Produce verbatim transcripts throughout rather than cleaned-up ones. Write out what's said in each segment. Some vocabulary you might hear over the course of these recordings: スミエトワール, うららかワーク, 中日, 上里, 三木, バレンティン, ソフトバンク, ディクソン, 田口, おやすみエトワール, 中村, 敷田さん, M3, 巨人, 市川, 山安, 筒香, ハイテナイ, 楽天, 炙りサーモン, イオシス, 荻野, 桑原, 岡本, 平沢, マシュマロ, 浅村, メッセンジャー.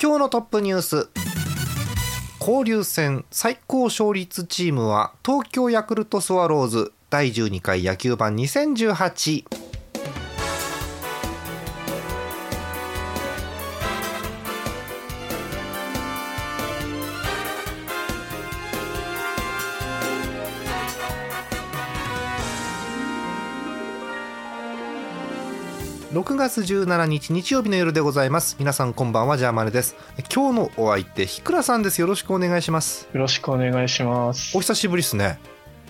今日のトップニュース。交流戦最高勝率チームは東京ヤクルトスワローズだいじゅうにかい野球盤にせんじゅうはち。ろくがつじゅうしちにち日曜日の夜でございます。皆さんこんばんは、ジャーマネです。今日のお相手ひくらさんです。よろしくお願いします。よろしくお願いします。お久しぶりですね。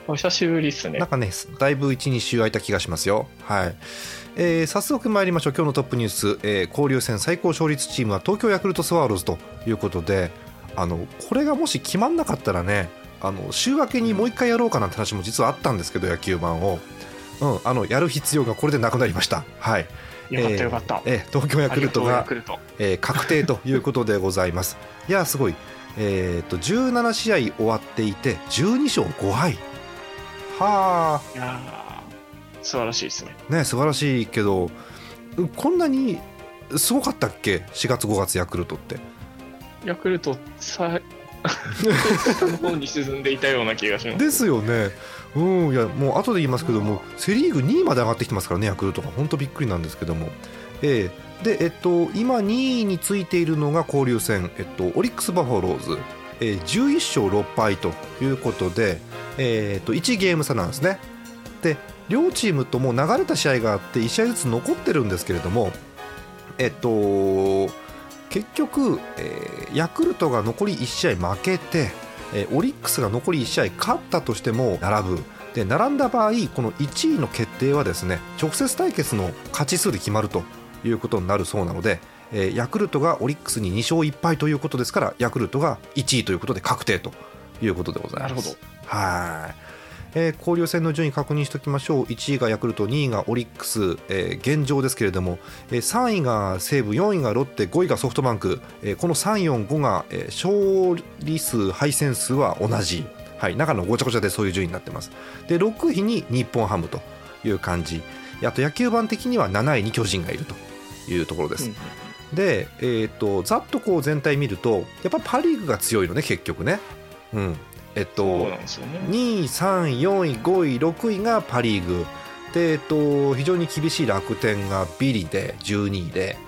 お久しぶりですね。なんかね、だいぶ いち,に 週空いた気がしますよ。はい、えー、早速参りましょう。今日のトップニュース、えー、交流戦最高勝率チームは東京ヤクルトスワローズということで、あのこれがもし決まんなかったらね、あの週明けにもう一回やろうかなんて話も実はあったんですけど、野球盤を、うん、あのやる必要がこれでなくなりました。はい、よかったよかった、えーえー、東京ヤクルトが、えー、確定ということでございます。いやすごい、えー、っとじゅうなな試合終わっていてじゅうにしょうごはい。はー、いやー素晴らしいです ね, ね素晴らしいけど、こんなにすごかったっけ。しがつごがつヤクルトってヤクルトさ下の方に沈んでいたような気がしますですよね。うん、いやもう後で言いますけども、セリーグにいまで上がってきてますからね、ヤクルトが。本当びっくりなんですけども、えーでえっと、今にいについているのが交流戦、えっと、オリックスバファローズ、えー、じゅういっしょうろっぱいということで、えー、っといちゲーム差なんですね。で両チームとも流れた試合があっていち試合ずつ残ってるんですけれども、えっと結局、えー、ヤクルトが残りいち試合負けて、えー、オリックスが残りいち試合勝ったとしても並ぶ。で並んだ場合、このいちいの決定はですね、直接対決の勝ち数で決まるということになるそうなので、えー、ヤクルトがオリックスににしょういっぱいということですから、ヤクルトがいちいということで確定ということでございます。なるほど。はい、えー、交流戦の順位確認しておきましょう。いちいがヤクルト、にいがオリックス、えー、現状ですけれども、えー、さんいが西武、よんいがロッテ、ごいがソフトバンク、えー、このさん、よん、ごが、えー、勝利数敗戦数は同じ、はい、中のごちゃごちゃでそういう順位になってます。でろくいに日本ハムという感じ。あと野球盤的にはなないに巨人がいるというところです。うん、で、えー、とざっとこう全体見るとやっぱりパ・リーグが強いのね、結局ね。うん、えっと、ね、にい、さんい、よんい、ごい、ろくいがパ・リーグで、えっと、非常に厳しい楽天がビリでじゅうにいで、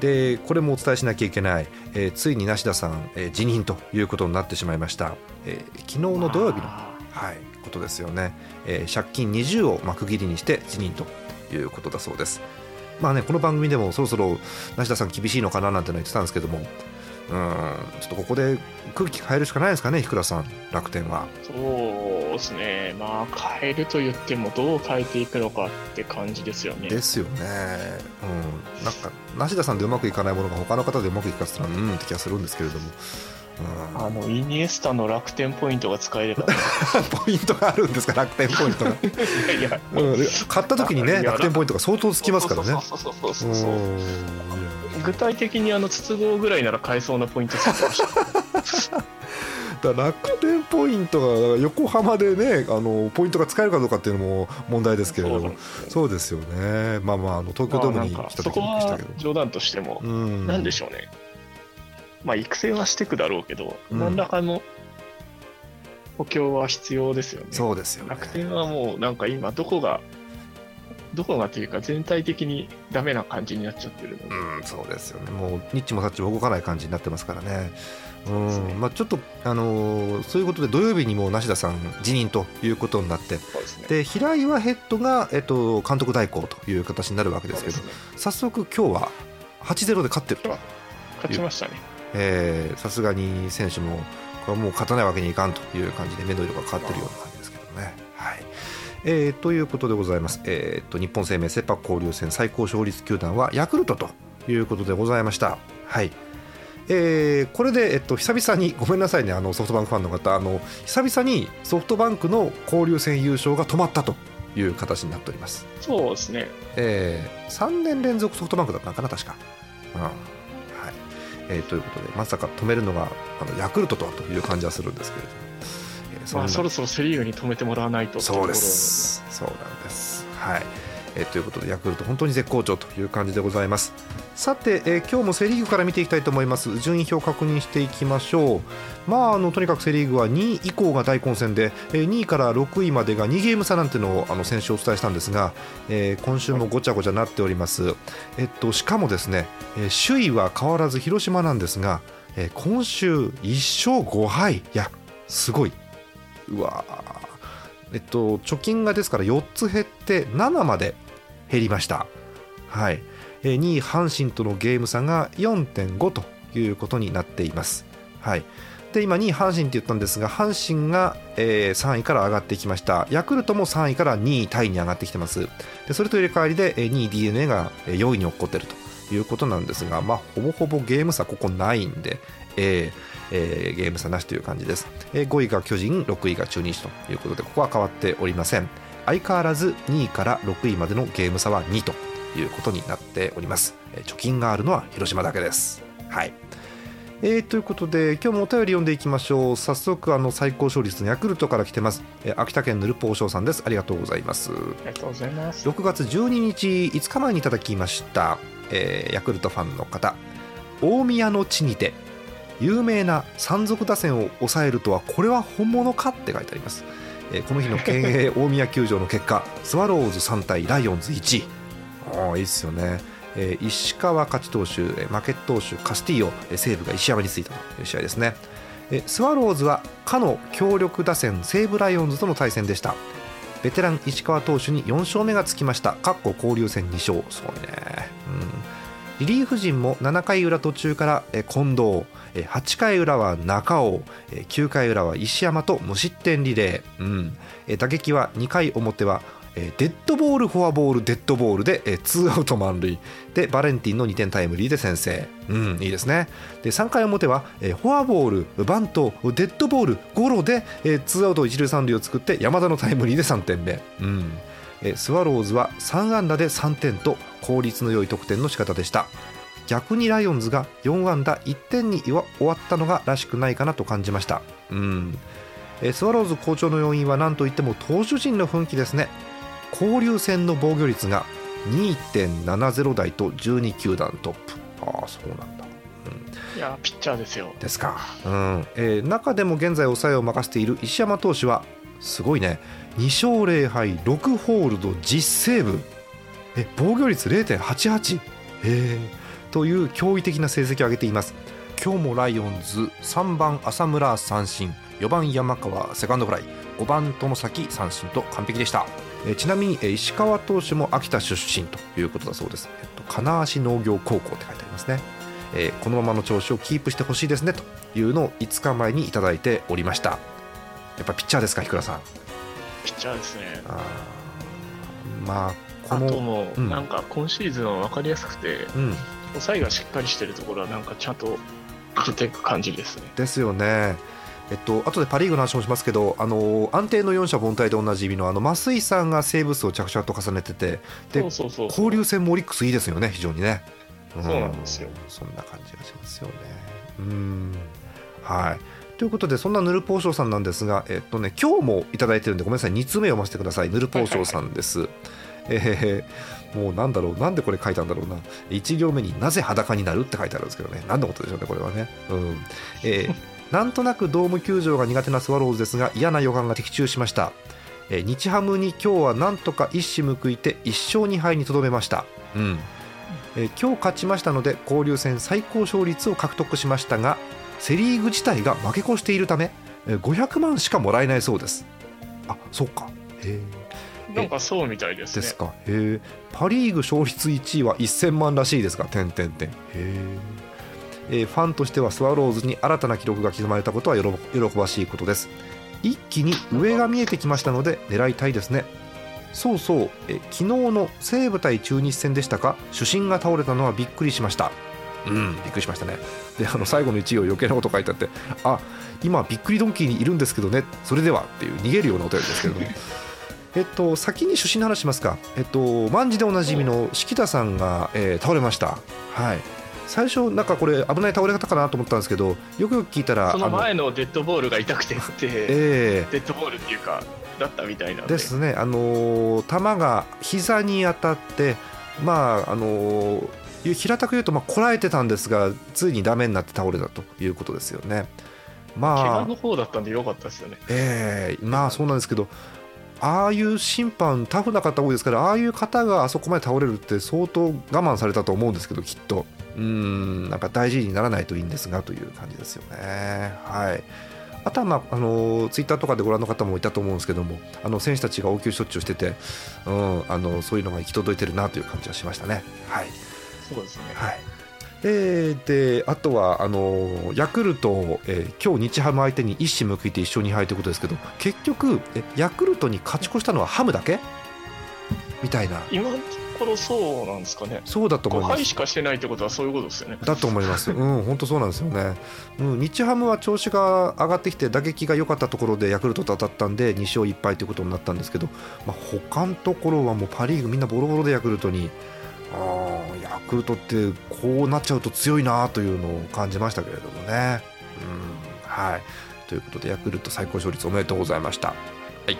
でこれもお伝えしなきゃいけない、えー、ついに梨田さん、えー、辞任ということになってしまいました。えー、昨日の土曜日の、はい、ことですよね。えー、借金にじゅうを幕切りにして辞任ということだそうです。まあね、この番組でもそろそろ梨田さん厳しいのかななんて言ってたんですけども、うん、ちょっとここで空気変えるしかないですかね、ひくらさん、楽天は。そうですね、まあ変えると言ってもどう変えていくのかって感じですよね。ですよね。うん、なんか梨田さんでうまくいかないものが他の方でうまくいかせたらうんって気がするんですけれども、うん、あのイニエスタの楽天ポイントが使えればポイントがあるんですか、楽天ポイントがいやいや、うん、買った時にね、楽天ポイントが相当つきますからね。そうそうそうそうそう、具体的にあの筒香ぐらいなら買えそうなポイント使ってましただ楽天ポイントが横浜でね、あのポイントが使えるかどうかっていうのも問題ですけれども、そう、ね、そうですよね。まあまあ、あの東京ドームに来た時にしたけど、まあ、冗談としても、うん、なんでしょうね、まあ、育成はしていくだろうけど、うん、何らかの補強は必要ですよね。そうですよね。楽天はもうなんか今どこがどこがというか全体的にダメな感じになっちゃってるので、うん、そうですよね。もうニッチもサッチも動かない感じになってますからね。うん、ね、まあ、ちょっと、あのー、そういうことで土曜日にもう梨田さん辞任ということになって、そうですね、で平岩ヘッドが、えっと、監督代行という形になるわけですけど、そうですね、早速今日は はちたいゼロ で勝ってると。勝ちましたね。さすがに選手もこれはもう勝たないわけにいかんという感じで目の色が変わってるような感じですけどね。はい、えー、ということでございます。えー、と日本生命セ・パ交流戦最高勝率球団はヤクルトということでございました。はい、ええー、これで、えっと、久々にごめんなさいね、あのソフトバンクファンの方、あの久々にソフトバンクの交流戦優勝が止まったという形になっております。そうですね、えー、さんねん連続ソフトバンクだったのかな確か、うん、はい、えー、ということでまさか止めるのがあのヤクルトとはという感じはするんですけれども、えー、そんな、まあ、そろそろセリーグに止めてもらわないと。そうです、そうなんです、はい、えー、ということでヤクルト本当に絶好調という感じでございます。さて、えー、今日もセリーグから見ていきたいと思います。順位表を確認していきましょう。まあ、あのとにかくセリーグはにい以降が大混戦で、えー、にいからろくいまでがにゲーム差なんてのをあの先週お伝えしたんですが、えー、今週もごちゃごちゃなっております。えっと、しかもですね、えー、首位は変わらず広島なんですが、えー、今週いっしょうごはい、いやすごい、うわー、えっと、貯金がですからよっつ減ってななまで減りました、はい、えー、にい阪神とのゲーム差が よんてんご ということになっています、はい。で、今にい阪神って言ったんですが、阪神が、えー、さんいから上がってきました。ヤクルトもさんいからにいタイに上がってきてます。でそれと入れ替わりで、えー、にい DeNA がよんいに落っこってるということなんですが、まあ、ほぼほぼゲーム差ここないんで、えーえー、ゲーム差なしという感じです。えー、ごいが巨人、ろくいが中日ということで、ここは変わっておりません。相変わらずにいからろくいまでのゲーム差はにということになっております。えー、貯金があるのは広島だけです。はい、えー、ということで今日もお便り読んでいきましょう。早速あの最高勝率のヤクルトから来てます。えー、秋田県ぬるぽうしょうさんです。ありがとうございます。ありがとうございます。ろくがつじゅうににちいつかまえにいただきました。えー、ヤクルトファンの方、大宮の地にて有名な山賊打線を抑えるとはこれは本物かって書いてあります。えー、この日の県営大宮球場の結果スワローズさん対ライオンズいち、あ、いいっすよね。えー、石川勝ち投手、負け投手カスティーヨ、えー、西武が石山についたという試合ですね。えー、スワローズはかの強力打線西武ライオンズとの対戦でした。ベテラン石川投手によんしょうめがつきました。かっこ交流戦にしょう、すごいね、うん、リリーフ陣もななかい裏途中から、えー、近藤、はちかい裏は中尾、きゅうかい裏は石山と無失点リレー、うん、打撃はにかい表はデッドボールフォアボールデッドボールでツーアウト満塁でバレンティンのにてんタイムリーで先制、うん、いいですね。でさんかい表はフォアボールバントデッドボールゴロでツーアウトいち塁さん塁を作って山田のタイムリーでさんてんめ、うん、スワローズはさんあんだでさんてんと効率の良い得点の仕方でした。逆にライオンズがよんあんだいってんに終わったのがらしくないかなと感じました。うん、えスワローズ好調の要因は何といっても投手陣の奮起ですね。交流戦の防御率が にてんななゼロ 台とじゅうにきゅうだんトップ、ああそうなんだ、うん、いやピッチャーですよ、ですか、うん、えー、中でも現在抑えを任せている石山投手はすごいね、にしょうぜろはいろくホールドじゅうセーブ、え防御率 れいてんはちはち、へえという驚異的な成績を上げています。今日もライオンズさんばん浅村三振、よんばん山川セカンドフライ、ごばん友崎三振と完璧でした。えちなみに石川投手も秋田出身ということだそうです。えっと、金足農業高校って書いてありますね。えー、このままの調子をキープしてほしいですねというのをいつかまえにいただいておりました。やっぱりピッチャーですか、日倉さん。ピッチャーですね。あまあこのあとも、うん、なんか今シーズンは分かりやすくて、うん、抑えがしっかりしてるところはなんかちゃんと勝ていく感じですね。ですよね。えっと後でパリーグの話もしますけど、あの安定のよん者凡退でおなじみのあの増井さんがセーブ数を着々と重ねてて、でそうそうそうそう、交流戦もオリックスいいですよね、非常にね。うん、そうなんですよ。そんな感じがしますよね。うーん、はい、ということでそんなぬるぽうしょうさんなんですが、えっとね今日もいただいてるんでごめんなさい、ふたつめ読ませてください。ぬるぽうしょうさんです。えー、もうなんだろう、なんでこれ書いたんだろうな。いち行目になぜ裸になるって書いてあるんですけどね、何のことでしょうねこれはね、うん、えー、なんとなくドーム球場が苦手なスワローズですが嫌な予感が的中しました。えー、日ハムに今日はなんとか一矢報いていっしょうにはいにとどめました。うん、えー、今日勝ちましたので交流戦最高勝率を獲得しましたが、セリーグ自体が負け越しているためごひゃくまんしかもらえないそうです。あ、そうか、へえ、なんかそうみたいですね。ですか。へえ。パリーグ勝率いちいはせんまんらしいですが、点点点。へえ。えー、ファンとしてはスワローズに新たな記録が刻まれたことは喜ばしいことです。一気に上が見えてきましたので狙いたいですね。そうそう、えー、昨日の西武対中日戦でしたか、主審が倒れたのはびっくりしました。うん、びっくりしましたね。であの最後のいちいを余計なこと書いてあって、あ今びっくりドンキーにいるんですけどね、それではっていう逃げるようなお便りですけれどもえっと先に出身の話しますか。えっと万事でおなじみの敷田さんが、えー、倒れました。はい、最初なんかこれ危ない倒れ方かなと思ったんですけど、よくよく聞いたらその前のデッドボールが痛くてって、えー、デッドボールっていうかだったみたいなんでですね、あのー、球が膝に当たってまああのー平たく言うとまあこらえてたんですが、ついにダメになって倒れたということですよね。まあ、怪我の方だったんで良かったですよね。ええー、まあそうなんですけど、ああいう審判タフな方多いですから、ああいう方があそこまで倒れるって相当我慢されたと思うんですけど、きっとうーんなんか大事にならないといいんですがという感じですよね。はい。あとは、まああのー、ツイッターとかでご覧の方もいたと思うんですけども、あの選手たちが応急処置をしてて、うん、あのそういうのが行き届いてるなという感じはしましたね。はい。そうですね。はい、でであとはあのヤクルト、えー、今日日ハム相手に一矢報いていっ勝に敗ということですけど、結局えヤクルトに勝ち越したのはハムだけみたいな。今のところそうなんですかね。そうだと思います。ご敗しかしてないってことはそういうことですよね。だと思います。うん、本当そうなんですよね。うん、日ハムは調子が上がってきて打撃が良かったところでヤクルトと当たったんでに勝いっ敗ということになったんですけど、まあ、他のところはもうパリーグみんなボロボロでヤクルトに、あヤクルトってこうなっちゃうと強いなというのを感じましたけれどもね。うん、はい、ということでヤクルト最高勝率おめでとうございました。はい。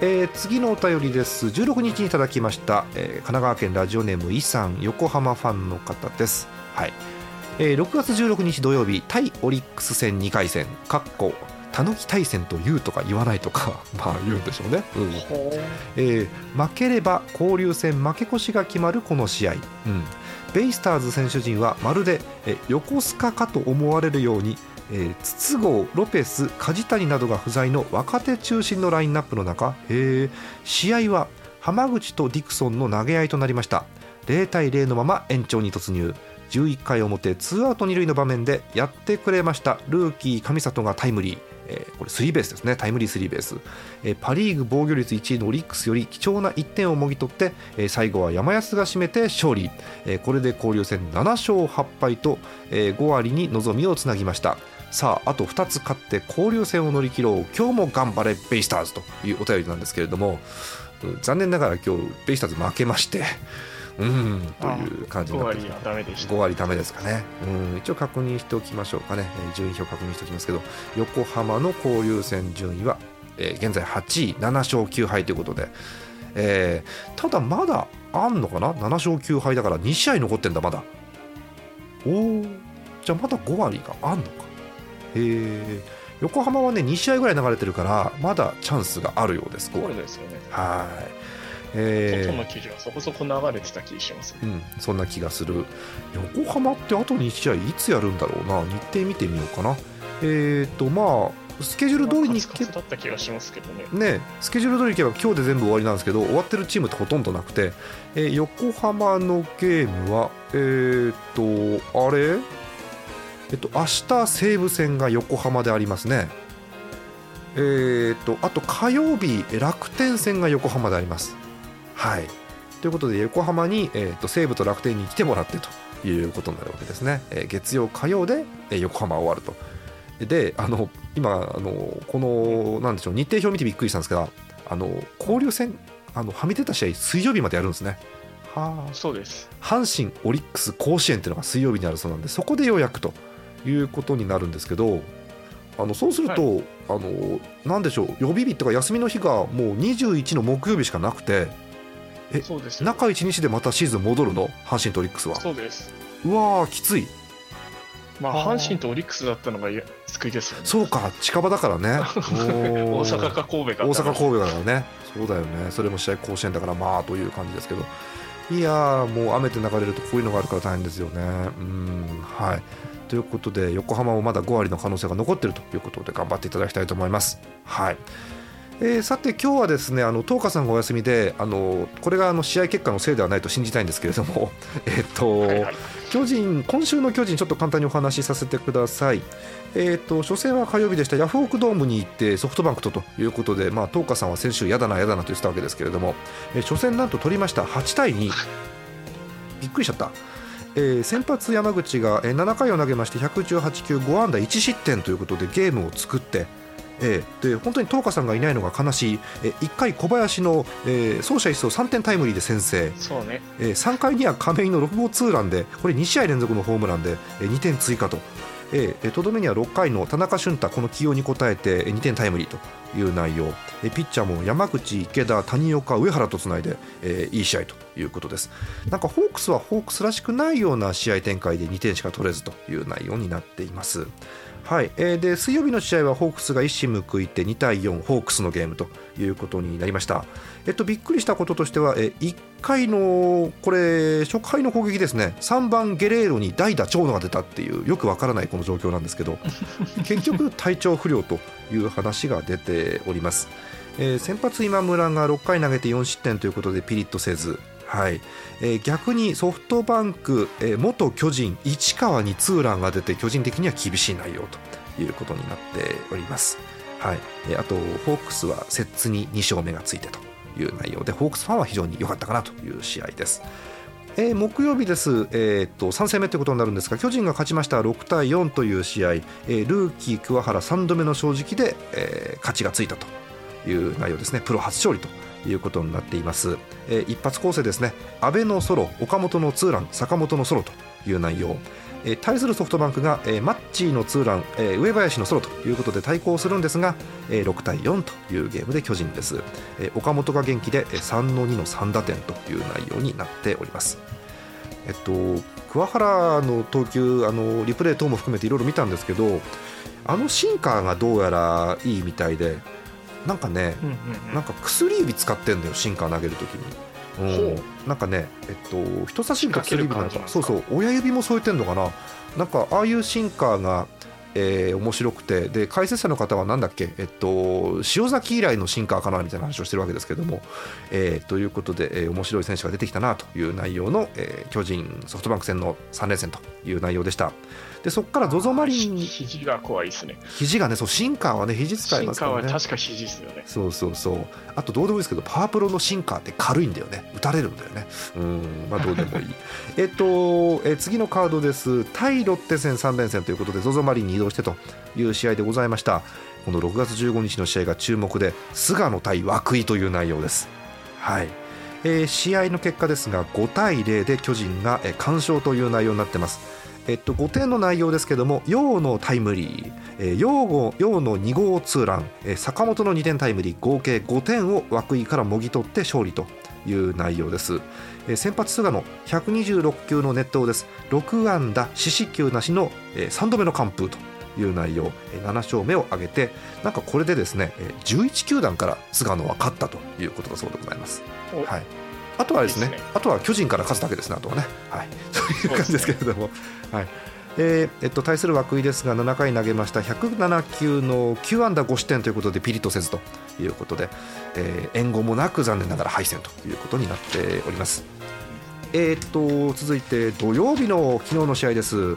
えー、次のお便りです。じゅうろくにちにいただきました、えー、神奈川県ラジオネームイさん、横浜ファンの方です。はい。えー、ろくがつじゅうろくにち土曜日、対オリックス戦にかい戦かっこたぬき対戦と言うとか言わないとかまあ言うんでしょうね。うん、えー、負ければ交流戦負け越しが決まるこの試合、うん、ベイスターズ選手陣はまるでえ横須賀かと思われるように、えー、筒香、ロペス、梶谷などが不在の若手中心のラインナップの中、えー、試合は浜口とディクソンの投げ合いとなりました。ゼロたいゼロのまま延長に突入。じゅういっかい表ツーアウトに塁の場面でやってくれました。ルーキー上里がタイムリー、これスリーベースですね。タイムリースリーベース。パリーグ防御率いちいのオリックスより貴重ないってんをもぎ取って、最後は山安が締めて勝利。これで交流戦ななしょうはっぱいとご割に望みをつなぎました。さああとふたつ勝って交流戦を乗り切ろう、今日も頑張れベイスターズというお便りなんですけれども、残念ながら今日ベイスターズ負けましてうんという感じになってきて、ご割ダメですかね。うん、一応確認しておきましょうかね。順位表確認しておきますけど、横浜の交流戦順位は、えー、現在はちい、ななしょうきゅうはいということで、えー、ただまだあんのかな。ななしょうきゅうはいだからにしあい残ってんだまだ。おお、じゃあまだご割があんのか。へえ、横浜はねにしあいぐらい流れてるからまだチャンスがあるようです。そうですよね。はい。えー、外の記事はそこそこ流れてた気がしますね。うん、そんな気がする。横浜ってあとに試合いつやるんだろうな。日程見てみようかな。えーとまあスケジュール通りにいけば、ね、スケジュール通りにいけば今日で全部終わりなんですけど、終わってるチームってほとんどなくて、えー、横浜のゲームはえーとあれえっと明日西武戦が横浜でありますね。えーとあと火曜日楽天戦が横浜であります。はい、ということで横浜に、えー、と西武と楽天に来てもらってということになるわけですね。えー、月曜火曜で、えー、横浜終わると。であの今あのこのなんでしょう、日程表見てびっくりしたんですけど、あの交流戦あのはみ出た試合水曜日までやるんですね。はあ、そうです。阪神オリックス甲子園っていうのが水曜日にあるそうなんで、そこでようやくということになるんですけど、あのそうすると、はい、あのなんでしょう、予備日とか休みの日がもうにじゅういちの木曜日しかなくて、えそうです、中いちにちでまたシーズン戻るの、阪神とオリックスは。そうです。うわーきつい。まあ、阪神とオリックスだったのが救いですよね。そうか、近場だからね大阪か神戸か、大阪神戸だからね。そうだよね。それも試合甲子園だからまあという感じですけど、いやーもう雨で流れるとこういうのがあるから大変ですよね。うん、はい。ということで横浜もまだご割の可能性が残っているということで頑張っていただきたいと思います。はい。えー、さて今日はですね、あの東花さんがお休みで、あのこれがあの試合結果のせいではないと信じたいんですけれどもえっと、はいはい、巨人、今週の巨人ちょっと簡単にお話しさせてください。えー、と初戦は火曜日でした。ヤフオクドームに行ってソフトバンクとということで、まあ、東花さんは先週やだなやだなと言ってたわけですけれども、えー、初戦なんと取りました。はちたいに。びっくりしちゃった。えー、先発山口がななかいを投げましてひゃくじゅうはちきゅう、ごあんだいちしってんということでゲームを作って、えー、で本当に東花さんがいないのが悲しい、えー、いっかい小林の、えー、走者一掃さんてんタイムリーで先制、そうね、えー、さんかいには亀井のろく号ツーランでこれに試合連続のホームランで、えー、にてん追加と、えー、とどめにはろっかいの田中俊太、この起用に応えてにてんタイムリーという内容、えー、ピッチャーも山口、池田、谷岡、上原とつないで、えー、いい試合ということです。なんかホークスはホークスらしくないような試合展開でにてんしか取れずという内容になっています。はい、えー、で水曜日の試合はホークスが一矢報いてにたいよんホークスのゲームということになりました。えっとびっくりしたこととしては、えいっかいのこれ初回の攻撃ですね、さんばんゲレーロに代打長野が出たっていうよくわからないこの状況なんですけど結局体調不良という話が出ております。えー、先発今村がろっかい投げてよんしってんということでピリッとせず、はい、えー、逆にソフトバンク、えー、元巨人市川にツーランが出て巨人的には厳しい内容ということになっております。はい、えー、あとホークスは摂津にに勝目がついてという内容でホークスファンは非常に良かったかなという試合です。えー、木曜日です、えー、っとさん戦目ということになるんですが、巨人が勝ちました。ろくたいよんという試合、えー、ルーキー桑原さんどめの正直で、えー、勝ちがついたという内容ですね。プロ初勝利ということになっています。えー、一発構成ですね。安倍のソロ、岡本のツーラン、坂本のソロという内容、えー、対するソフトバンクが、えー、マッチーのツーラン、えー、上林のソロということで対抗するんですが、えー、ろくたいよんというゲームで巨人です。えー、岡本が元気で さんのに のさんだてんという内容になっております。えっと桑原の投球、あのリプレイ等も含めていろいろ見たんですけど、あのシンカーがどうやらいいみたいで、なんかね、うんうんうん、なんか薬指使ってんだよ、シンカー投げるときに、うん、なんかね、えっと、人差し指か薬指なのか、そうそう、親指も添えてんのかな、なんかああいうシンカーが、えー、面白くて、で解説者の方はなんだっけ、えっと、塩崎以来のシンカーかなみたいな話をしてるわけですけども、えー、ということで、えー、面白い選手が出てきたなという内容の、えー、巨人ソフトバンク戦のさん連戦という内容でした。でそこから ゾゾ マリン、肘が怖いですね。肘がね、そう、シンカーはね、肘使いますからね。シンカーは確か肘ですよね。そうそうそう。あとどうでもいいですけど、パワープロのシンカーって軽いんだよね、打たれるんだよね。うん、まあどうでもいいえっと、え次のカードです。対ロッテ戦さん連戦ということで ゾゾ マリンに移動してという試合でございました。このろくがつじゅうごにちの試合が注目で、菅野対涌井という内容です。はい、えー、試合の結果ですがごたいぜろで巨人が完勝という内容になってます。えっと、ごてんの内容ですけども、陽のタイムリー、陽のに号ツーラン、坂本のにてんタイムリー、合計ごてんを涌井からもぎ取って勝利という内容です。先発菅野ひゃくにじゅうろっきゅうの熱投です。ろくあんだよんしっきゅうなしのさんどめの完封という内容、なな勝目を挙げて、なんかこれでですね、じゅういちきゅうだんから菅野は勝ったということだそうでございます。はい、あとはですね、いいですね、あとは巨人から勝つだけですね、あとはね、はい、という感じですけれども、ね、はい、えーえっと、対する涌井ですがななかい投げましたひゃくななきゅうのきゅうあんだごしってんということでピリッとせずということで、えー、援護もなく残念ながら敗戦ということになっております。えー、っと続いて土曜日の昨日の試合です。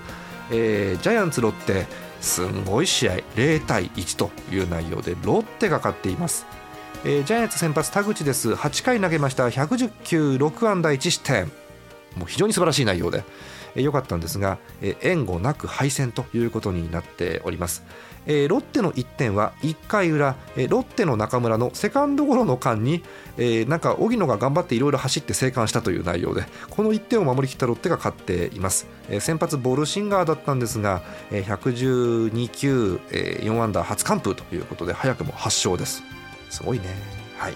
えー、ジャイアンツロッテ、すごい試合、ぜろたいいちという内容でロッテが勝っています。えー、ジャイアンツ先発田口です。はっかい投げましたひゃくじゅっきゅう、ろくあんだいちしってん、もう非常に素晴らしい内容で良、えー、かったんですが、えー、援護なく敗戦ということになっております。えー、ロッテのいってんはいっかいうら、えー、ロッテの中村のセカンドゴロの間に、えー、なんか荻野が頑張っていろいろ走って生還したという内容で、このいってんを守りきったロッテが勝っています。えー、先発ボルシンガーだったんですが、えー、ひゃくじゅうにきゅう、えー、よんあんだ初完封ということで早くもはち勝です。すごいね。はい、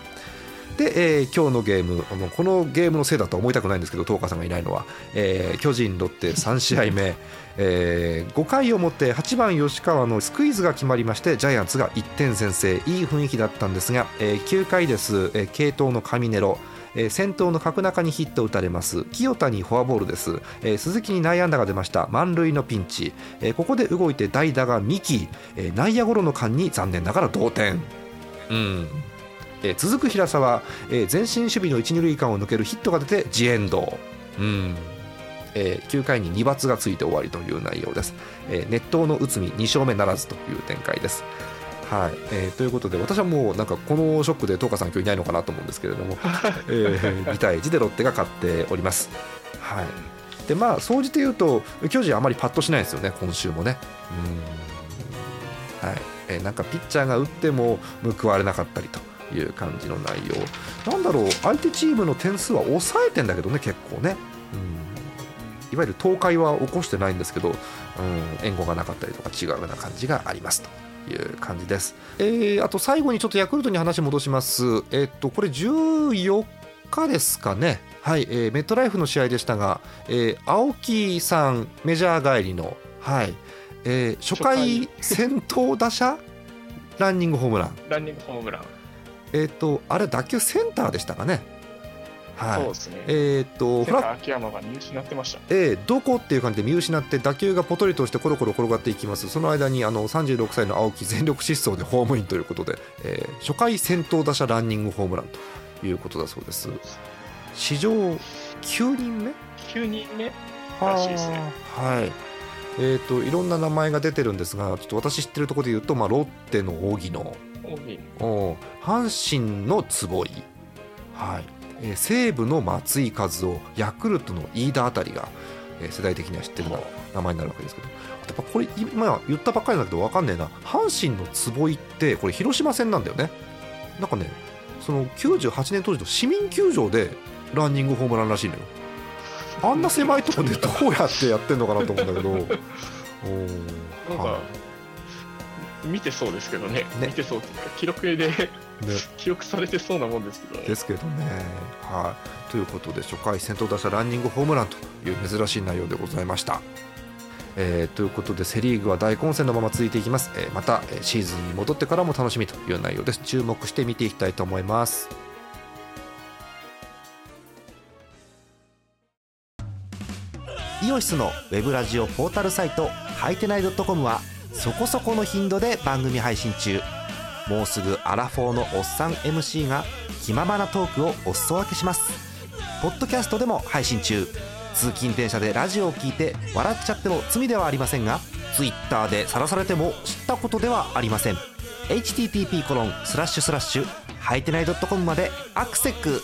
で、えー、今日のゲーム、このゲームのせいだとは思いたくないんですけど、東花さんがいないのは、えー、巨人ロッテさん試合目、えー、ごかい表はちばん吉川のスクイズが決まりまして、ジャイアンツがいってん先制、いい雰囲気だったんですが、えー、きゅうかいです、えー、継投の上根呂、えー、先頭の角中にヒットを打たれます。清田にフォアボールです。えー、鈴木に内野安打が出ました。満塁のピンチ、えー、ここで動いて代打が三木、えー、内野ゴロの間に残念ながら同点。うん、えー、続く平沢、えー、前進守備のいち、に塁間を抜けるヒットが出て自エンド、うん、えー、きゅうかいにに罰がついて終わりという内容です。えー、熱投の内海に勝目ならずという展開です。はい、えー、ということで私はもうなんかこのショックで東花さん今日いないのかなと思うんですけれども、えー、にたいいちでロッテが勝っております。はい、で、まあ総じて言うと巨人はあまりパッとしないですよね、今週もね。うーん、はい、えなんかピッチャーが打っても報われなかったりという感じの内容なんだろう。相手チームの点数は抑えてんだけどね、結構ね、うん、いわゆる倒壊は起こしてないんですけど、うん、援護がなかったりとか違うような感じがありますという感じです。えー、あと最後にちょっとヤクルトに話戻します。えー、っとこれじゅうよっかですかね、はい、えー、メットライフの試合でしたが、えー、青木さんメジャー帰りの、はい、えー、初回先頭打者ランニングホームランランニングホームラン、えー、とあれ打球センターでしたかね、はい、そうですね、えー、とセンター秋山が見失ってました、えー、どこっていう感じで見失って打球がポトリとしてコロコロ転がっていきます。その間にあのさんじゅうろくさいの青木全力疾走でホームインということで、えー、初回先頭打者ランニングホームランということだそうです。史上きゅうにんめきゅうにんめらしいですね。はい、えー、といろんな名前が出てるんですが、ちょっと私知ってるところで言うと、まあ、ロッテの荻野、お阪神の坪井、はい、えー、西武の松井一夫、ヤクルトの飯田あたりが、えー、世代的には知ってる名前になるわけですけど、やっぱこれ今言ったばっかりだけど分かんねえな。阪神の坪井ってこれ広島戦なんだよね。なんかね、そのきゅうじゅうはちねん当時の市民球場でランニングホームランらしいのよ。あんな狭いところでどうやってやってんのかなと思うんだけどおなんか、はい見てそうですけど ね, ね見てそうっていうか記録で、ね、記録されてそうなもんですけどねですけどね、はい。ということで初回先頭打者ランニングホームランという珍しい内容でございました。えー、ということでセリーグは大混戦のまま続いていきます。えー、またシーズンに戻ってからも楽しみという内容です。注目して見ていきたいと思います。イオシスのウェブラジオポータルサイトハイテナイ .com はそこそこの頻度で番組配信中。もうすぐアラフォーのおっさん エムシー が気ままなトークをお裾分けします。ポッドキャストでも配信中。通勤電車でラジオを聞いて笑っちゃっても罪ではありませんが、 Twitter で晒されても知ったことではありません。 エイチティーティーピー コロン スラッシュ スラッシュ はいてない .com までアクセック。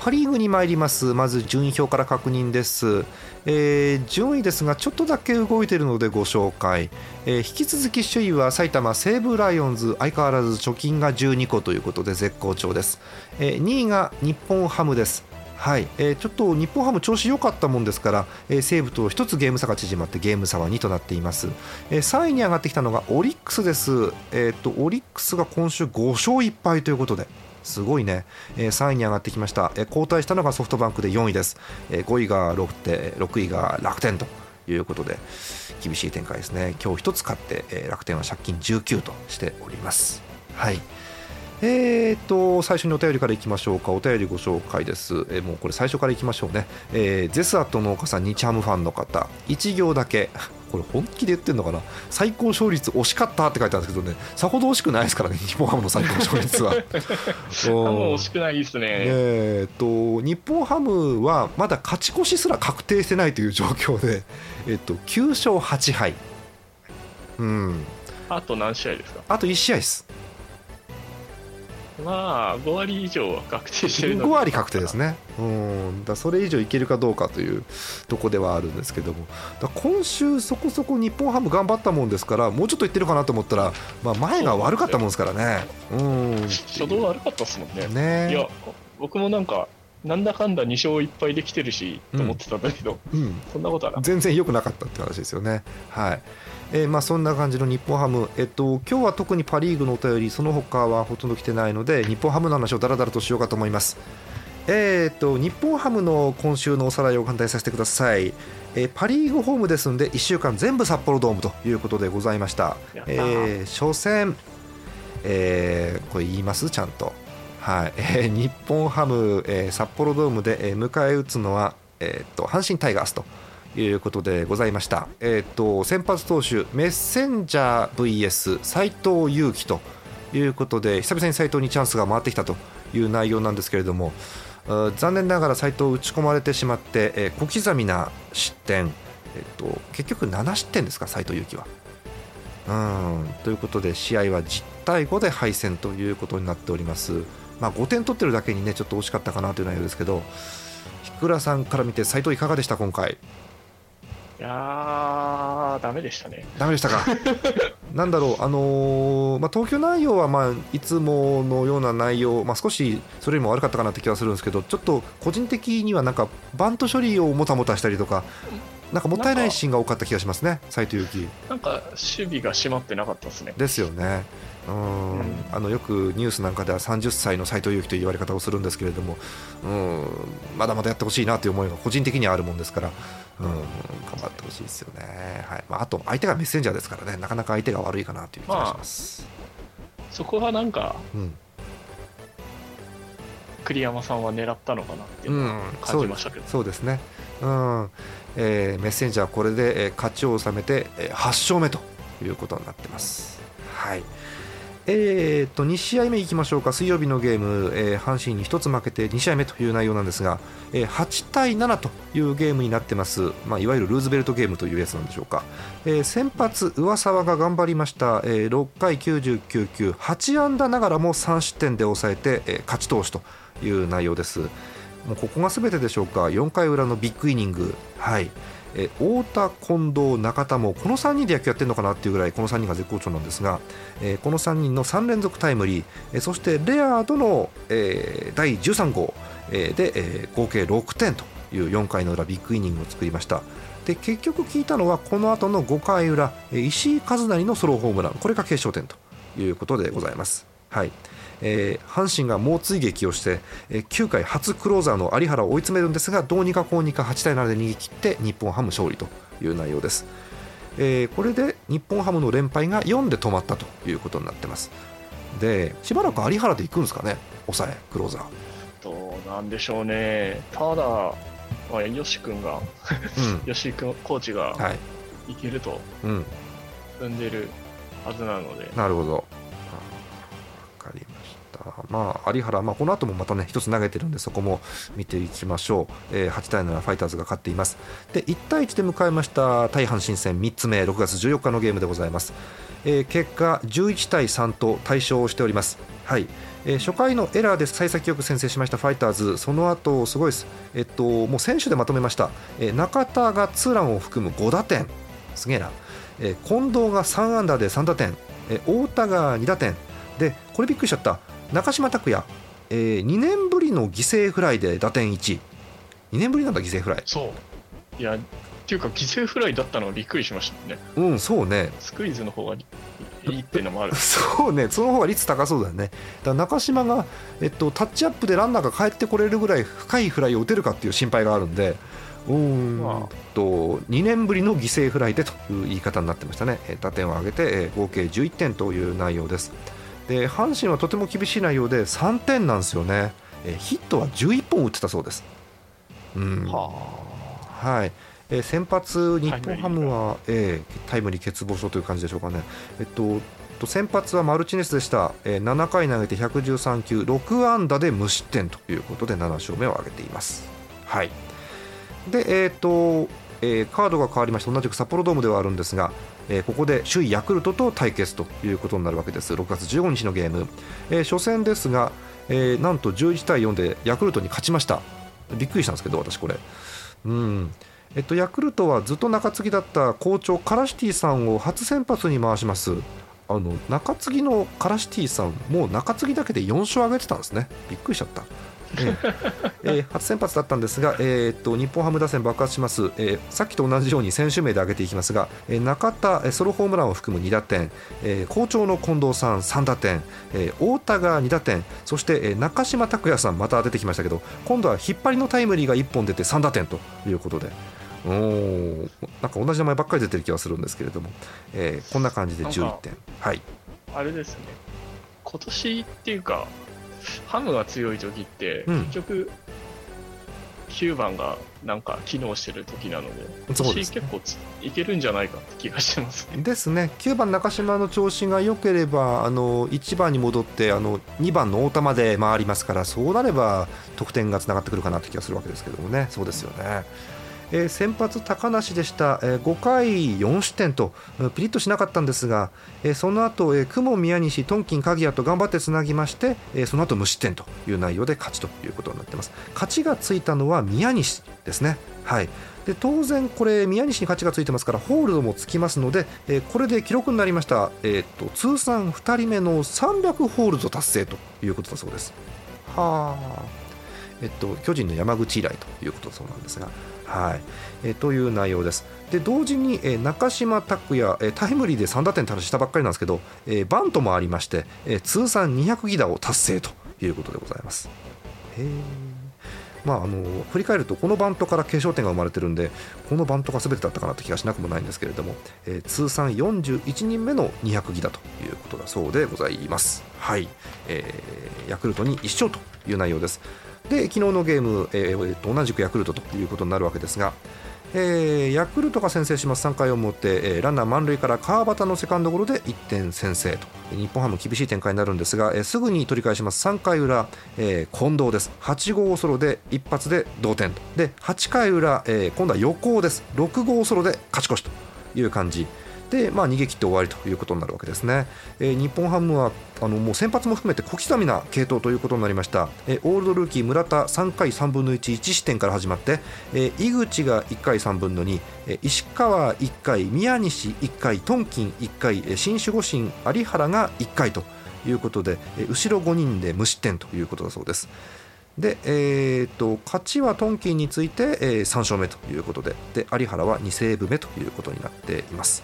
パリーグに参ります。まず順位表から確認です。えー、順位ですがちょっとだけ動いているのでご紹介。えー、引き続き首位は埼玉西武ライオンズ、相変わらず貯金がじゅうにこということで絶好調です。えー、にいが日本ハムです。はい、えー、ちょっと日本ハム調子良かったもんですから、えー、西武とひとつゲーム差が縮まってゲーム差はにとなっています。えー、さんいに上がってきたのがオリックスです。えー、とオリックスが今週ごしょういっぱいということですごいね。えー、さんいに上がってきました。えー、後退したのがソフトバンクでよんいです。えー、ごいがロッテ、ろくいが楽天ということで厳しい展開ですね。今日ひとつ勝って、えー、楽天は借金じゅうきゅうとしております。はい、えー、と最初にお便りからいきましょうか。お便りご紹介です。えー、もうこれ最初からいきましょうね。えー、ゼスアットの岡さん、日ハムファンの方、いち行だけこれ本気で言ってんのかな。最高勝率惜しかったって書いてあるんですけどね、さほど惜しくないですからね、日本ハムの最高勝率はもう惜しくないですね。えー、と日本ハムはまだ勝ち越しすら確定してないという状況で、えー、ときゅうしょうはちはい、うん、あと何試合ですか。あといちしあいです。まあ、ごわり以上は確定してるのでごわり確定ですね。うんだそれ以上いけるかどうかというとこではあるんですけども、だ今週そこそこ日本ハム頑張ったもんですから、もうちょっといってるかなと思ったら、まあ、前が悪かったもんですからね。うん初動悪かったですもん ね, ねいや僕もなんかなんだかんだにしょういっぱいできてるしと思ってたんだけど、うんうん、そんなことはな全然良くなかったって話ですよね。はい、えーまあ、そんな感じの日本ハム。えっと、今日は特にパリーグのお便りその他はほとんど来てないので、日本ハムの話をだらだらとしようかと思います。えー、っと日本ハムの今週のおさらいを簡単にさせてください。えー、パリーグホームですのでいっしゅうかん全部札幌ドームということでございました。えー、初戦、えー、これ言いますちゃんと、はい、えー、日本ハム、えー、札幌ドームで、えー、迎え撃つのは、えー、っと阪神タイガースということでございました。えー、と先発投手メッセンジャー ブイエス 斎藤佑樹ということで、久々に斎藤にチャンスが回ってきたという内容なんですけれども、残念ながら斎藤打ち込まれてしまって、えー、小刻みな失点、えー、と結局ななしってんですか斎藤佑樹は。うんということで試合はじゅうたいごで敗戦ということになっております。まあ、ごてん取ってるだけにねちょっと惜しかったかなという内容ですけど、ひくらさんから見て斉藤いかがでした今回。いやーダメでしたね。ダメでしたかなんだろう、あのーまあ、投球内容は、まあ、いつものような内容、まあ、少しそれよりも悪かったかなって気はするんですけど、ちょっと個人的にはなんかバント処理をもたもたしたりとか、なんかもったいないシーンが多かった気がしますね。斉藤由貴なんか守備が締まってなかったですね。ですよね。うん、うん、あのよくニュースなんかではさんじゅっさいの斉藤由貴という言われ方をするんですけれども、うんまだまだやってほしいなという思いが個人的にはあるもんですから、うん、頑張ってほしいですよね。はいまあ、あと相手がメッセンジャーですからね、なかなか相手が悪いかなという気がします。まあ、そこはなんか、うん、栗山さんは狙ったのかなって感じましたけど、うん、そうですね、うんえー、メッセンジャーこれで勝ちを収めてはちしょうめということになってます。はいえー、とに試合目いきましょうか。水曜日のゲーム、えー、阪神にひとつ負けてに試合目という内容なんですが、えー、はちたいななというゲームになってます。まあ、いわゆるルーズベルトゲームというやつなんでしょうか。えー、先発上沢が頑張りました。えー、ろっかいきゅうじゅうきゅうきゅう、はちあんだながらもさんしってんで抑えて、えー、勝ち投手という内容です。もうここが全てでしょうか。よんかいうらのビッグイニング、はいえー、太田、近藤、中田もこのさんにんで野球やってるのかなっていうぐらいこのさんにんが絶好調なんですが、えー、このさんにんのさんれんぞくタイムリー、えー、そしてレアードの、えー、だいじゅうさんごう、えー、で、えー、合計ろくてんというよんかいのうらビッグイニングを作りました。で結局効いたのはこの後のごかいうら、石井和成のソロホームラン、これが決勝点ということでございます。はいえー、阪神が猛追撃をして、えー、きゅうかい初クローザーの有原を追い詰めるんですが、どうにかこうにかはちたいななで逃げ切って日本ハム勝利という内容です。えー、これで日本ハムの連敗がよんで止まったということになってます。でしばらく有原でいくんですかね、抑えクローザー。どうなんでしょうね。ただ吉君が吉井君コーチがいけると踏んでるはずなので、うん、なるほど分かりました。まあ、有原、まあ、この後もまたね一つ投げてるんでそこも見ていきましょう。えー、はちたいななファイターズが勝っています。でいちたいいちで迎えました対阪神戦みっつめ、ろくがつじゅうよっかのゲームでございます。えー、結果じゅういちたいさんと大勝をしております。はいえー、初回のエラーで幸先よく先制しましたファイターズ、その後すごいです、えっと、もう選手でまとめました。えー、中田がツーランを含むごだてん、すげえな。えー、近藤がさんあんだでさんだてん、えー、太田がにだてんで、これびっくりしちゃった、中島拓也、えー、にねんぶりの犠牲フライでだてんいち、にねんぶりなんだ犠牲フライ。そういやっていうか犠牲フライだったのはびっくりしましたね。うんそうね、スクイズの方がいいっていうのもあるそうね、その方が率高そうだよね。だ中島が、えっと、タッチアップでランナーが帰ってこれるぐらい深いフライを打てるかっていう心配があるんで、うーん、まあ、とにねんぶりの犠牲フライでという言い方になってましたね。えー、打点を挙げて、えー、合計じゅういってんという内容です。で阪神はとても厳しい内容でさんてんなんですよね。えヒットはじゅういっぽん打ってたそうです。うんははいえ先発日本ハムは、えー、タイムリー欠乏症という感じでしょうかね。えっと、先発はマルチネスでした。えー、ななかい投げてひゃくじゅうさんきゅう、ろくあんだで無失点ということでななしょうめを挙げています。はいでえっとえー、カードが変わりまして、同じく札幌ドームではあるんですが、えー、ここで首位ヤクルトと対決ということになるわけです。ろくがつじゅうごにちのゲーム、えー、初戦ですが、えー、なんとじゅういちたいよんでヤクルトに勝ちました。びっくりしたんですけど私これうん、えっと、ヤクルトはずっと中継ぎだった好調カラシティさんを初先発に回します。あの中継ぎのカラシティさんもう中継ぎだけでよんしょう挙げてたんですね。びっくりしちゃった。えー、初先発だったんですが、えー、っと日本ハム打線爆発します。えー、さっきと同じように選手名で挙げていきますが、えー、中田ソロホームランを含むにだてん、えー、好調の近藤さんさんだてん、えー、太田がにだてん、そして、えー、中島拓也さんまた出てきましたけど、今度は引っ張りのタイムリーがいっぽん出てさんだてんということで、おーなんか同じ名前ばっかり出てる気がするんですけれども、えー、こんな感じでじゅういってん、はい、あれですね、今年っていうかハムが強い時って結局きゅうばんがなんか機能してる時なので、そうですね、結構いけるんじゃないかって気がしてますね。ですね。きゅうばん中島の調子が良ければ、あのいちばんに戻ってあのにばんの大玉で回りますから、そうなれば得点がつながってくるかなって気がするわけですけどもね。そうですよね。えー、先発高梨でした、えー、ごかいよんしゅてんとピリッとしなかったんですが、えー、その後、えー、雲宮西トンキン鍵谷と頑張ってつなぎまして、えー、その後無失点という内容で勝ちということになっています。勝ちがついたのは宮西ですね。はい。で当然これ宮西に勝ちがついてますからホールドもつきますので、えー、これで記録になりました、えー、と通算ふたりめのさんびゃくホールド達成ということだそうです。はあ。えっと、巨人の山口以来ということそうなんですが、はい、えという内容です。で同時にえ中島拓也えタイムリーでさんだてん達成したばっかりなんですけど、えバントもありまして、え通算にひゃくぎだを達成ということでございます。へえ。まあ、あの振り返るとこのバントから決勝点が生まれてるんでこのバントが全てだったかなって気がしなくもないんですけれども、えー、通算よんじゅういちにんめのにひゃくぎだということだそうでございます。はい、えー、ヤクルトにいっしょうという内容です。で昨日のゲーム、えーえー、と同じくヤクルトということになるわけですが、えー、ヤクルトが先制します。さんかいおもて、えー、ランナー満塁から川端のセカンドゴロでいってん先制と日本ハム厳しい展開になるんですが、えー、すぐに取り返します。さんかいうら、えー、近藤です。はちごうソロで一発で同点ではちかいうら、えー、今度は横尾です。ろくごうソロで勝ち越しという感じで、まあ、逃げ切って終わりということになるわけですね。えー、日本ハムはあのもう先発も含めて小刻みな継投ということになりました。えー、オールドルーキー村田さんかいさんぶんのいち いちしってんから始まって、えー、井口がいっかいさんぶんのに、えー、石川いっかい宮西いっかいトンキンいっかい、えー、新守護神有原がいっかいということで、えー、後ろごにんで無失点ということだそうです。でえー、と勝ちはトンキンについて、えー、さんしょうめということで、で有原はにセーブめということになっています。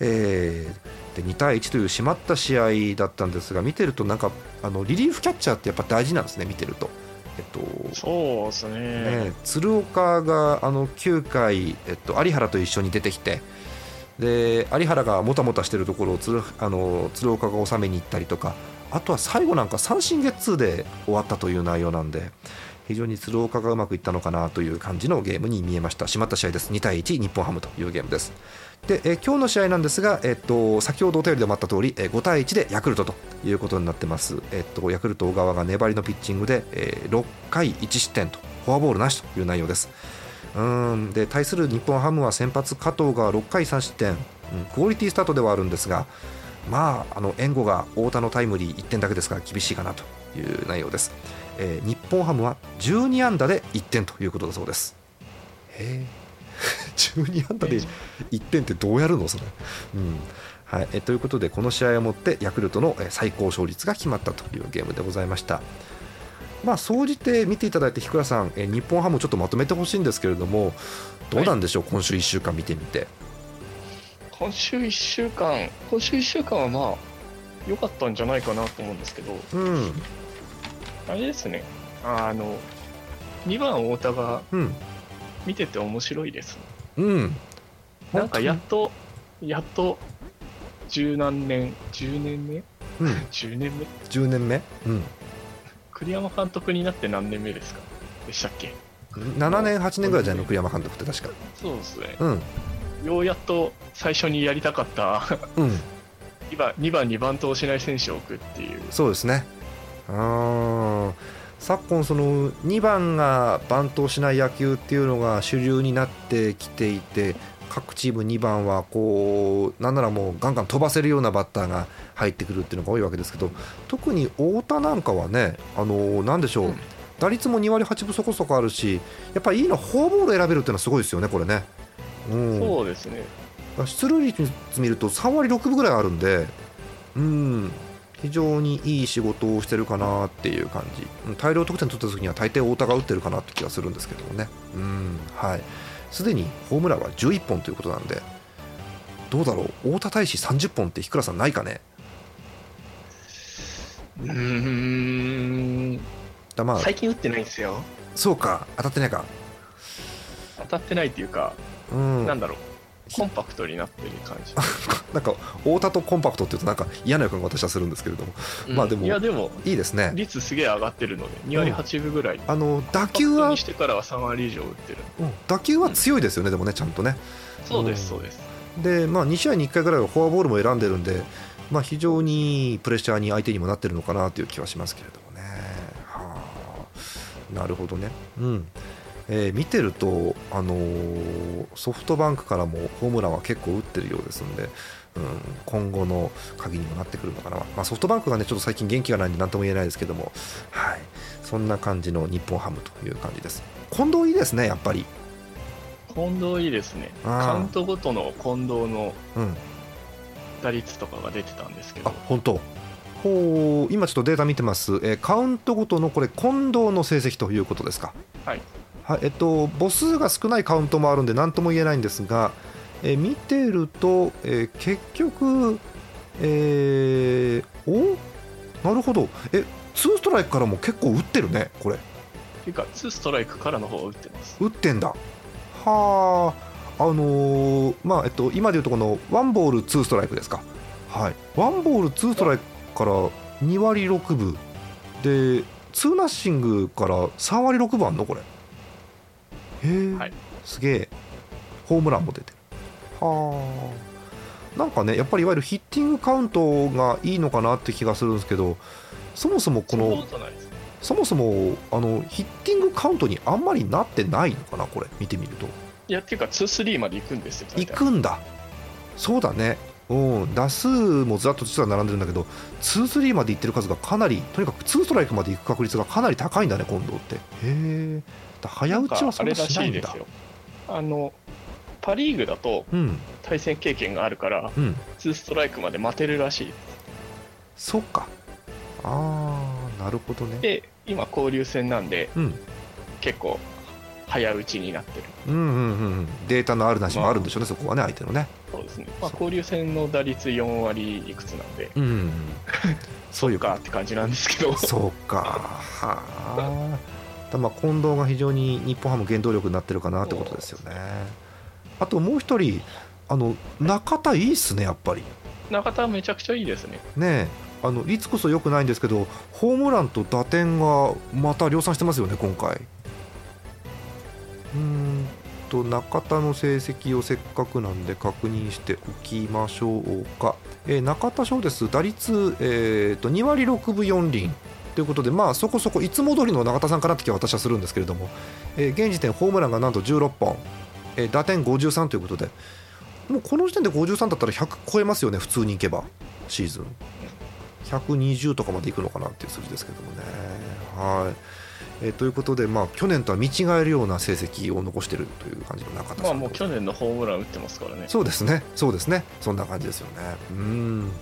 えー、でにたいいちという締まった試合だったんですが、見てるとなんかあのリリーフキャッチャーってやっぱ大事なんですね。見てると、えっと、そうですね、ね鶴岡があのきゅうかい、えっと、有原と一緒に出てきて、で有原がもたもたしてるところを 鶴, あの鶴岡が収めに行ったりとか、あとは最後なんか三振ゲッツーで終わったという内容なんで、非常に鶴岡がうまくいったのかなという感じのゲームに見えました。締まった試合です。にたいいち日本ハムというゲームです。でえ今日の試合なんですが、えっと、先ほどお便りでもあった通りごたいいちでヤクルトということになってます。えっと、ヤクルト小川が粘りのピッチングで、えー、ろっかいいちしってんとフォアボールなしという内容です。うーんで対する日本ハムは先発加藤がろっかいさんしってん、うん、クオリティスタートではあるんですが、まあ、あの援護が太田のタイムリーいってんだけですから厳しいかなという内容です。えー、日本ハムはじゅうにあんだでいってんということだそうです。へじゅうにあんだでいってんってどうやるのそれ、うんはい、えということでこの試合をもってヤクルトの最高勝率が決まったというゲームでございました。まあ、総じて見ていただいて日倉さん、え日本ハムちょっとまとめてほしいんですけれども、どうなんでしょう、はい、今週いっしゅうかん見てみて。今週いっしゅうかん今週いっしゅうかんはまあ良かったんじゃないかなと思うんですけど、うん、あれですね、あのにばん太田が見てて面白いです。うん、なんかやっとやっとじゅうなんねんじゅうねんめ、うん、じゅうねんめじゅうねんめ、うん、栗山監督になって何年目ですかでしたっけ。ななねんはちねんぐらいじゃないの栗山監督って確か。そうですね、うん、ようやっと最初にやりたかった、うん、にばんに番投しない選手を置くっていう。そうですね。あ昨今そのにばんが番投しない野球っていうのが主流になってきていて、各チームにばんはこうなんならもうガンガン飛ばせるようなバッターが入ってくるっていうのが多いわけですけど、特に太田なんかはね、あのなんでしょう、うん、打率もにわりはちぶそこそこあるし、やっぱりいいのフォアボール選べるっていうのはすごいですよねこれね。うん、そうですね。出塁率見るとさんわりろくぶぐらいあるんで、うん、非常にいい仕事をしてるかなっていう感じ。大量得点取った時には大抵太田が打ってるかなって気がするんですけどもね。うん、はい。すでにホームランはじゅういっぽんということなんで、どうだろう、太田大使さんじゅっぽんって日倉さんないかね。うーんだ、まあ、最近打ってないんですよ。そうか、当たってないか。当たってないっていうか、うん、なんだろう、コンパクトになってる感じなんか太田とコンパクトっていうとなんか嫌な予感が私はするんですけれども、うん、まあでもいやでもいいですね。率すげえ上がってるのでにわりはちぶぐらい、うん、あの打球はしてからはさんわりいじょう打ってる、うん、打球は強いですよね、うん、でもねちゃんとね。そうですそうです、うん、でまあに試合にいっかいぐらいはフォアボールも選んでるんで、まあ、非常にプレッシャーに相手にもなってるのかなという気はしますけれどもね。はあ、なるほどね。うんえー、見てると、あのー、ソフトバンクからもホームランは結構打ってるようですので、うん、今後の鍵にもなってくるのかな、まあ、ソフトバンクがねちょっと最近元気がないんで何とも言えないですけども、はい、そんな感じの日本ハムという感じです。近藤いいですね、やっぱり近藤いいですね。カウントごとの近藤の打率とかが出てたんですけど、うん、あ本当ほう今ちょっとデータ見てます、えー、カウントごとのこれ近藤の成績ということですか。はいはえっと、母数が少ないカウントもあるんで何とも言えないんですが、え見てると、え結局、えー、おなるほどえツーストライクからも結構打ってるねこれ。てかツーストライクからの方は打ってます。打ってんだはあのー、まあえっと今でいうとこのワンボールツーストライクですか。はいワンボールツーストライクからにわりろくぶでツーナッシングからさんわりろくぶあんのこれ。へはい、すげえホームランも出てるはあ。なんかねやっぱりいわゆるヒッティングカウントがいいのかなって気がするんですけど、そもそもこの そ,、ね、そもそもあのヒッティングカウントにあんまりなってないのかなこれ見てみると。いやっていうか にさん まで行くんですよ。行くんだそうだね、うん、打数もずらっと実は並んでるんだけど にさん まで行ってる数がかなり、とにかくにストライクまで行く確率がかなり高いんだね近藤って。へえ早打ちはそんなしないんだ。あのパ・リーグだと対戦経験があるから、うん、にストライクまで待てるらしいです。そっかあーなるほどね。で今交流戦なんで、うん、結構早打ちになってる、うんうんうん、データのあるなしもあるんでしょうね、まあ、そこはね相手のね。そうですね、まあ、交流戦の打率よんわりいくつなんで、うんうん、そうかって感じなんですけど。そうかはあまあ、近藤が非常に日本ハム原動力になってるかなってことですよね。あともう一人あの中田いいっすねやっぱり。中田めちゃくちゃいいですね。ねえあの率こそ良くないんですけどホームランと打点がまた量産してますよね今回。うーんと中田の成績をせっかくなんで確認しておきましょうか、えー、中田翔です打率、えー、とにわりろくぶよんりんということで、まあ、そこそこいつも通りの永田さんかなって気は私はするんですけれども、えー、現時点ホームランがなんとじゅうろっぽん、えー、打点ごじゅうさんということで、もうこの時点でごじゅうさんだったらひゃく超えますよね普通にいけば。シーズンひゃくにじゅうとかまでいくのかなっていう数字ですけどもね。はい、えー、ということで、まあ、去年とは見違えるような成績を残しているという感じの中田さん、まあ、もう去年のホームラン打ってますからね。そうですねそうですねそんな感じですよね。うーん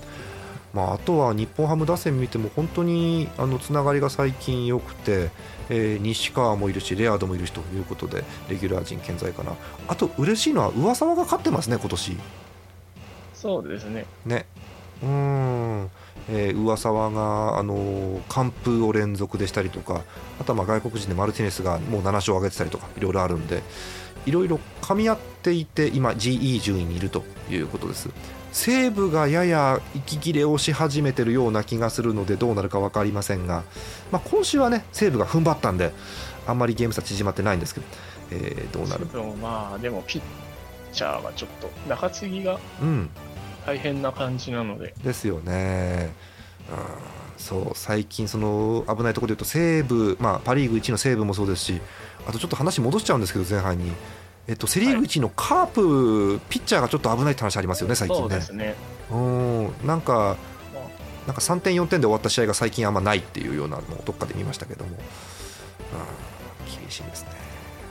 まあ、あとは日本ハム打線見ても本当にあのつながりが最近良くて、えー、西川もいるしレアードもいるしということでレギュラー陣健在かな。あと嬉しいのは上沢が勝ってますね今年。そうですねねうーん、えー、上沢があの完封を連続でしたりとか、あとはまあ外国人でマルティネスがもうななしょう上げてたりとかいろいろあるんで、いろいろ噛み合っていて今 ジーイー 順位にいるということです。西武がやや息切れをし始めてるような気がするのでどうなるか分かりませんが、まあ、今週はね西武が踏ん張ったんであんまりゲーム差縮まってないんですけど、えー、どうなるか。まあでもピッチャーがちょっと中継ぎが大変な感じなので、うん、ですよね。うん、そう最近その危ないところでいうと西武、まあ、パ・リーグいちの西武もそうですし、あとちょっと話戻しちゃうんですけど前半に、えっと、セ・リーグいちのカープ、はい、ピッチャーがちょっと危ないって話ありますよね最近ね。そうですねうんなんかなんかさんてんよんてんで終わった試合が最近あんまないっていうようなのをどっかで見ましたけども、うん、厳しいですね。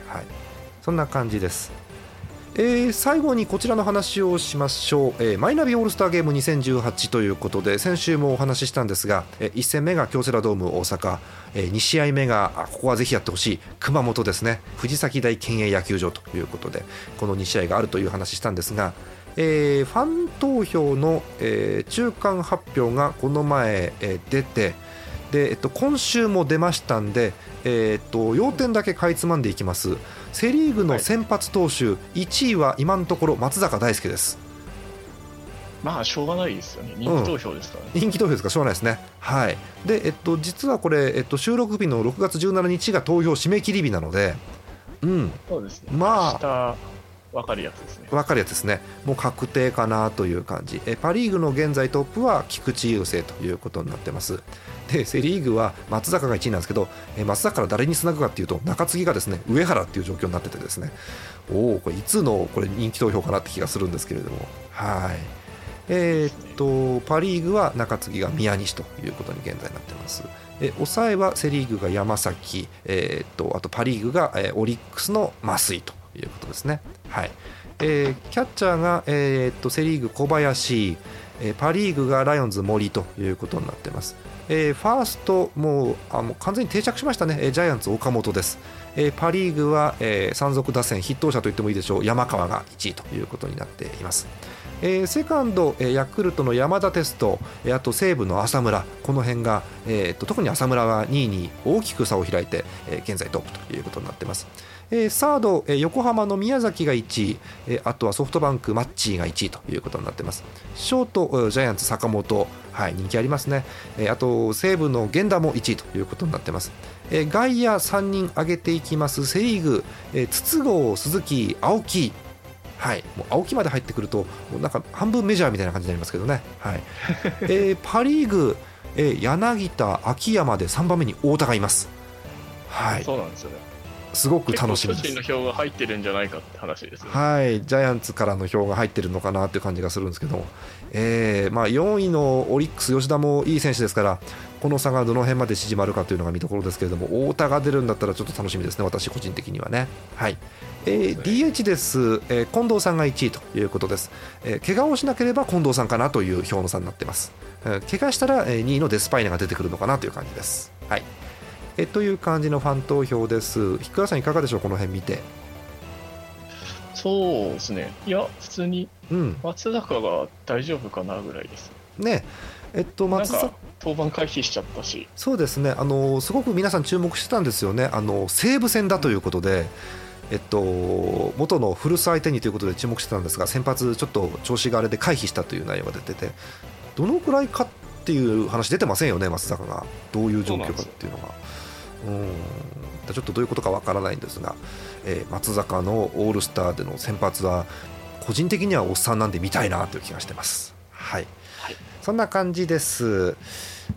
はいそんな感じです。えー、最後にこちらの話をしましょう。えー、マイナビオールスターゲームにせんじゅうはちということで先週もお話ししたんですが、えー、いち戦目が京セラドーム大阪、えー、に試合目があここはぜひやってほしい熊本ですね藤崎大県営野球場ということでこのに試合があるという話したんですが、えー、ファン投票の、えー、中間発表がこの前、えー、出てで、えっと、今週も出ましたんで、えー、っと要点だけかいつまんでいきます。セ・リーグの先発投手、はい、いちいは今のところ松坂大輔です。まあしょうがないですよね人気投票ですからね、うん、人気投票ですからしょうがないですね。はいで、えっと、実はこれ、えっと、収録日のろくがつじゅうしちにちが投票締め切り日なので、うんそうですね、まあ明日分かるやつですね。分かるやつですね。もう確定かなという感じ。えパ・リーグの現在トップは菊池雄星ということになってます。でセ・リーグは松坂がいちいなんですけど、え松坂から誰につなぐかっていうと中継ぎがですね上原っていう状況になっててですね、おおこれいつのこれ人気投票かなって気がするんですけれども、はいえー、っとパ・リーグは中継ぎが宮西ということに現在なってます。え抑えはセ・リーグが山崎、えー、っとあとパ・リーグが、えー、オリックスの増井ということですね。はいえー、キャッチャーが、えー、っとセ・リーグ小林、えー、パ・リーグがライオンズ森ということになってます。えー、ファーストもう、あもう完全に定着しましたね、えー、ジャイアンツ岡本です。えー、パ・リーグは、えー、山賊打線筆頭者と言ってもいいでしょう山川がいちいということになっています。えー、セカンド、えー、ヤクルトの山田哲人、えー、あと西武の浅村、この辺が、えー、と特に浅村はにいに大きく差を開いて、えー、現在トップということになってます。えー、サード、えー、横浜の宮崎がいちい、えー、あとはソフトバンクマッチーがいちいということになってます。ショートジャイアンツ坂本、はい、人気ありますね。えー、あと西武の源田もいちいということになってます。えー、外野さんにん挙げていきます。セ・リーグ、えー、筒香、鈴木、青木、はい、もう青木まで入ってくるとなんか半分メジャーみたいな感じになりますけどね。はいえー、パ・リーグ、えー、柳田、秋山でさんばんめに太田がいます。はい、そうなんですよね。すごく楽しみです。巨人の票が入ってるんじゃないかって話ですね。はい、ジャイアンツからの票が入ってるのかなっていう感じがするんですけど、えーまあ、よんいのオリックス吉田もいい選手ですから、この差がどの辺まで縮まるかというのが見どころですけれども、太田が出るんだったらちょっと楽しみですね、私個人的にはね。はいえー、ディーエイチ です。えー、近藤さんがいちいということです。えー、怪我をしなければ近藤さんかなという票の差になっています。えー、怪我したらにいのデスパイネが出てくるのかなという感じです。はいえー、という感じのファン投票です。ひくらさんいかがでしょう、この辺見て。そうですね。いや普通に松坂が大丈夫かなぐらいです。うん、ねえっと松坂登板回避しちゃったし。そうですね。あのすごく皆さん注目してたんですよね。あの西武戦だということで。えっと、元の古巣相手にということで注目してたんですが、先発ちょっと調子があれで回避したという内容が出てて、どのくらいかっていう話出てませんよね、松坂がどういう状況かっていうのが、うんちょっとどういうことかわからないんですが、えー、松坂のオールスターでの先発は個人的にはおっさんなんで見たいなという気がしてます。はい、はい、そんな感じです。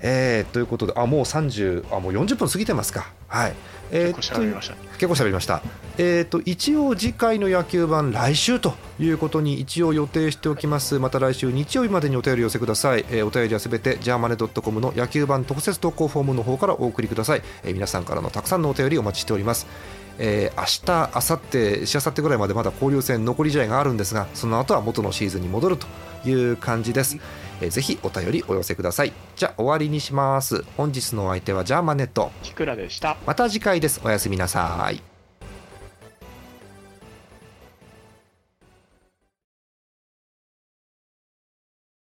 えー、ということで、あもうさんじゅうあもうよんじゅっぷん過ぎてますか。はいえー、結構喋りました。結構喋りました。えー、と一応次回の野球盤来週ということに一応予定しておきます。また来週日曜日までにお便り寄せください。えー、お便りはすべてジャーマネ ドットコム の野球盤特設投稿フォームの方からお送りください。えー、皆さんからのたくさんのお便りお待ちしております。えー、明日、明後日、しあさってぐらいまでまだ交流戦残り試合があるんですが、その後は元のシーズンに戻るという感じです。えー、ぜひお便りお寄せください。じゃあ終わりにします。本日のお相手はジャーマネットひくらでした。また次回です。おやすみなさい。